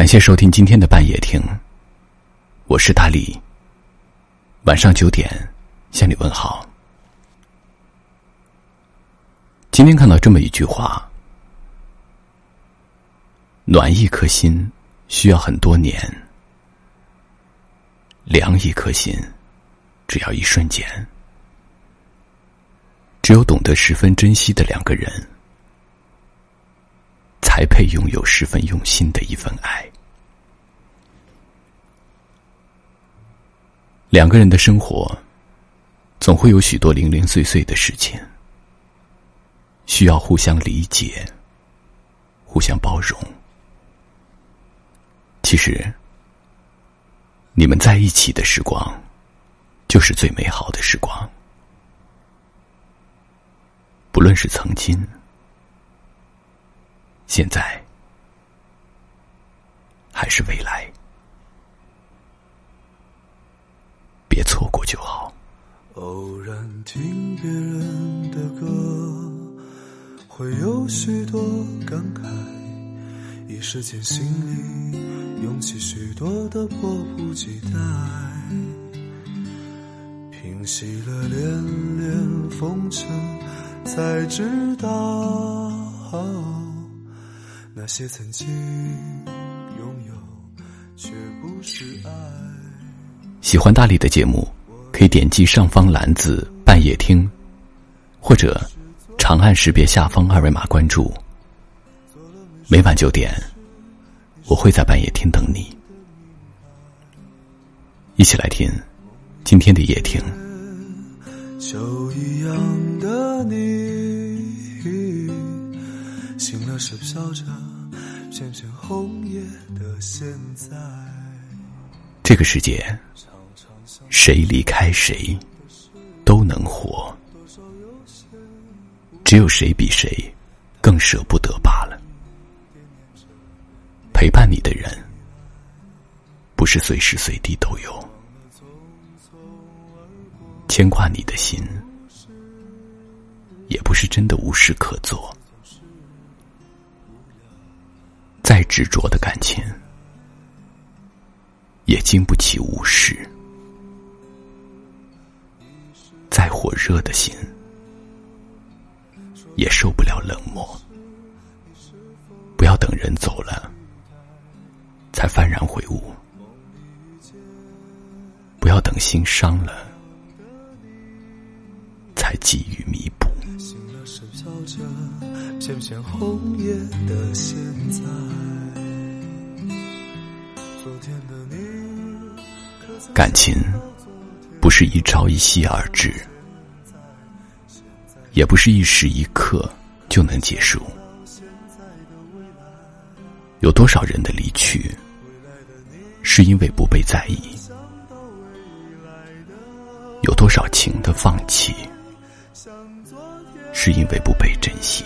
感谢收听今天的半夜听，我是大力，晚上9点向你问好。今天看到这么一句话：暖一颗心需要很多年，凉一颗心只要一瞬间。只有懂得十分珍惜的两个人，才配拥有十分用心的一份爱。两个人的生活总会有许多零零碎碎的事情，需要互相理解，互相包容。其实你们在一起的时光就是最美好的时光，不论是曾经、现在还是未来，别错过就好。偶然听别人的歌，会有许多感慨，一时间心里涌起许多的迫不及待，平息了连连风尘，才知道那些曾经拥有却不是爱。喜欢大力的节目，可以点击上方栏字半夜听，或者长按识别下方二维码关注。每晚9点，我会在半夜听等你。一起来听今天的夜听。就一样的你，醒了是飘着片片红叶的现在。这个世界，谁离开谁都能活，只有谁比谁更舍不得罢了。陪伴你的人，不是随时随地都有；牵挂你的心，也不是真的无事可做。再执着的感情，也经不起无视；再火热的心，也受不了冷漠。不要等人走了才幡然悔悟，不要等心伤了才急于弥补。醒了是飘着片片红叶的现在，昨天的你。感情不是一朝一夕而至，也不是一时一刻就能结束。有多少人的离去是因为不被在意？有多少情的放弃是因为不被珍惜？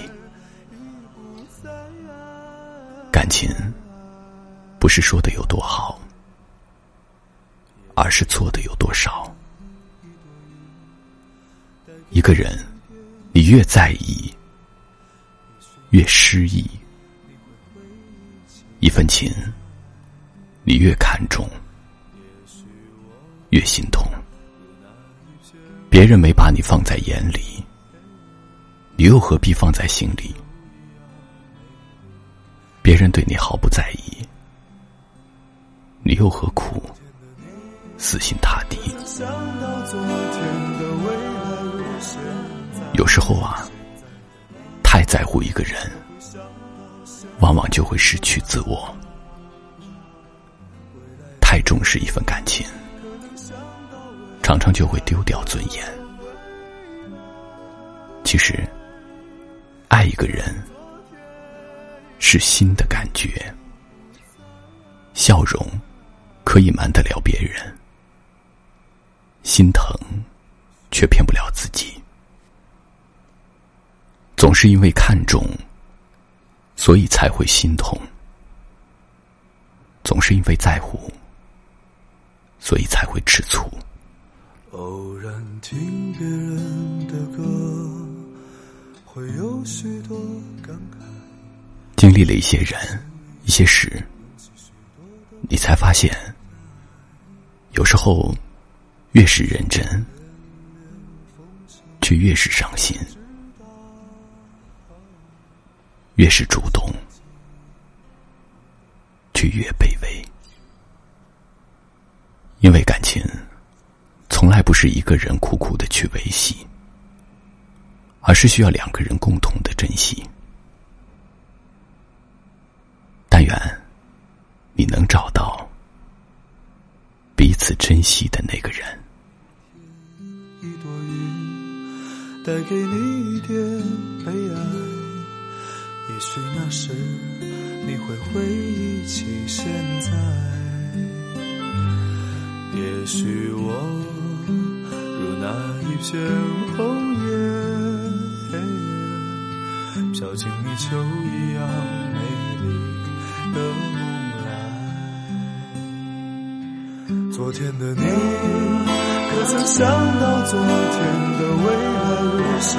感情不是说的有多好，而是错的有多少。一个人你越在意越失意，一份情你越看重越心痛。别人没把你放在眼里，你又何必放在心里？别人对你毫不在意，你又何苦死心塌地？有时候啊，太在乎一个人，往往就会失去自我。太重视一份感情，常常就会丢掉尊严。其实爱一个人是心的感觉，笑容可以瞒得了别人，心疼却骗不了自己。总是因为看重，所以才会心痛；总是因为在乎，所以才会吃醋。偶然听别人的歌，会有许多感慨。经历了一些人、一些事，你才发现，有时候越是认真，却越是伤心，越是主动，却越卑微。因为感情从来不是一个人苦苦的去维系，而是需要两个人共同的珍惜。但愿你能找到彼此珍惜的那个人。一朵云带给你一点悲哀，也许那时你会回忆起现在，也许我如那一片红叶，飘进泥鳅一样美丽的梦来。昨天的你可曾想到昨天的未来如现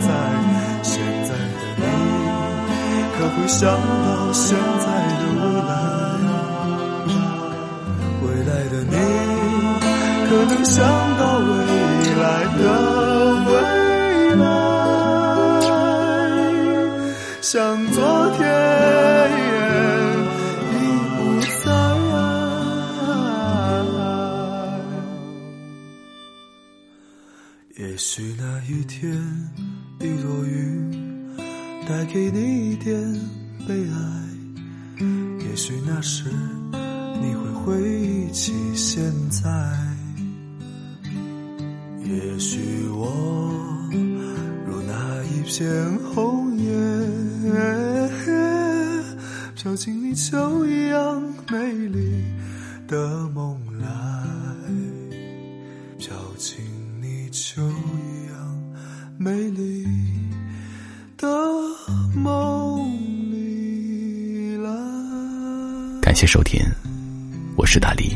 在，现在的你可会想到现在的未来，未来的你可能想到未来的未来，像昨天已不在。也许那一天一朵云带给你一点悲哀，也许那时你会回忆起现在，也许我如那一片红叶，飘进泥鳅一样美丽的梦来，飘进泥鳅一样美丽的梦里来。感谢收听，我是大力。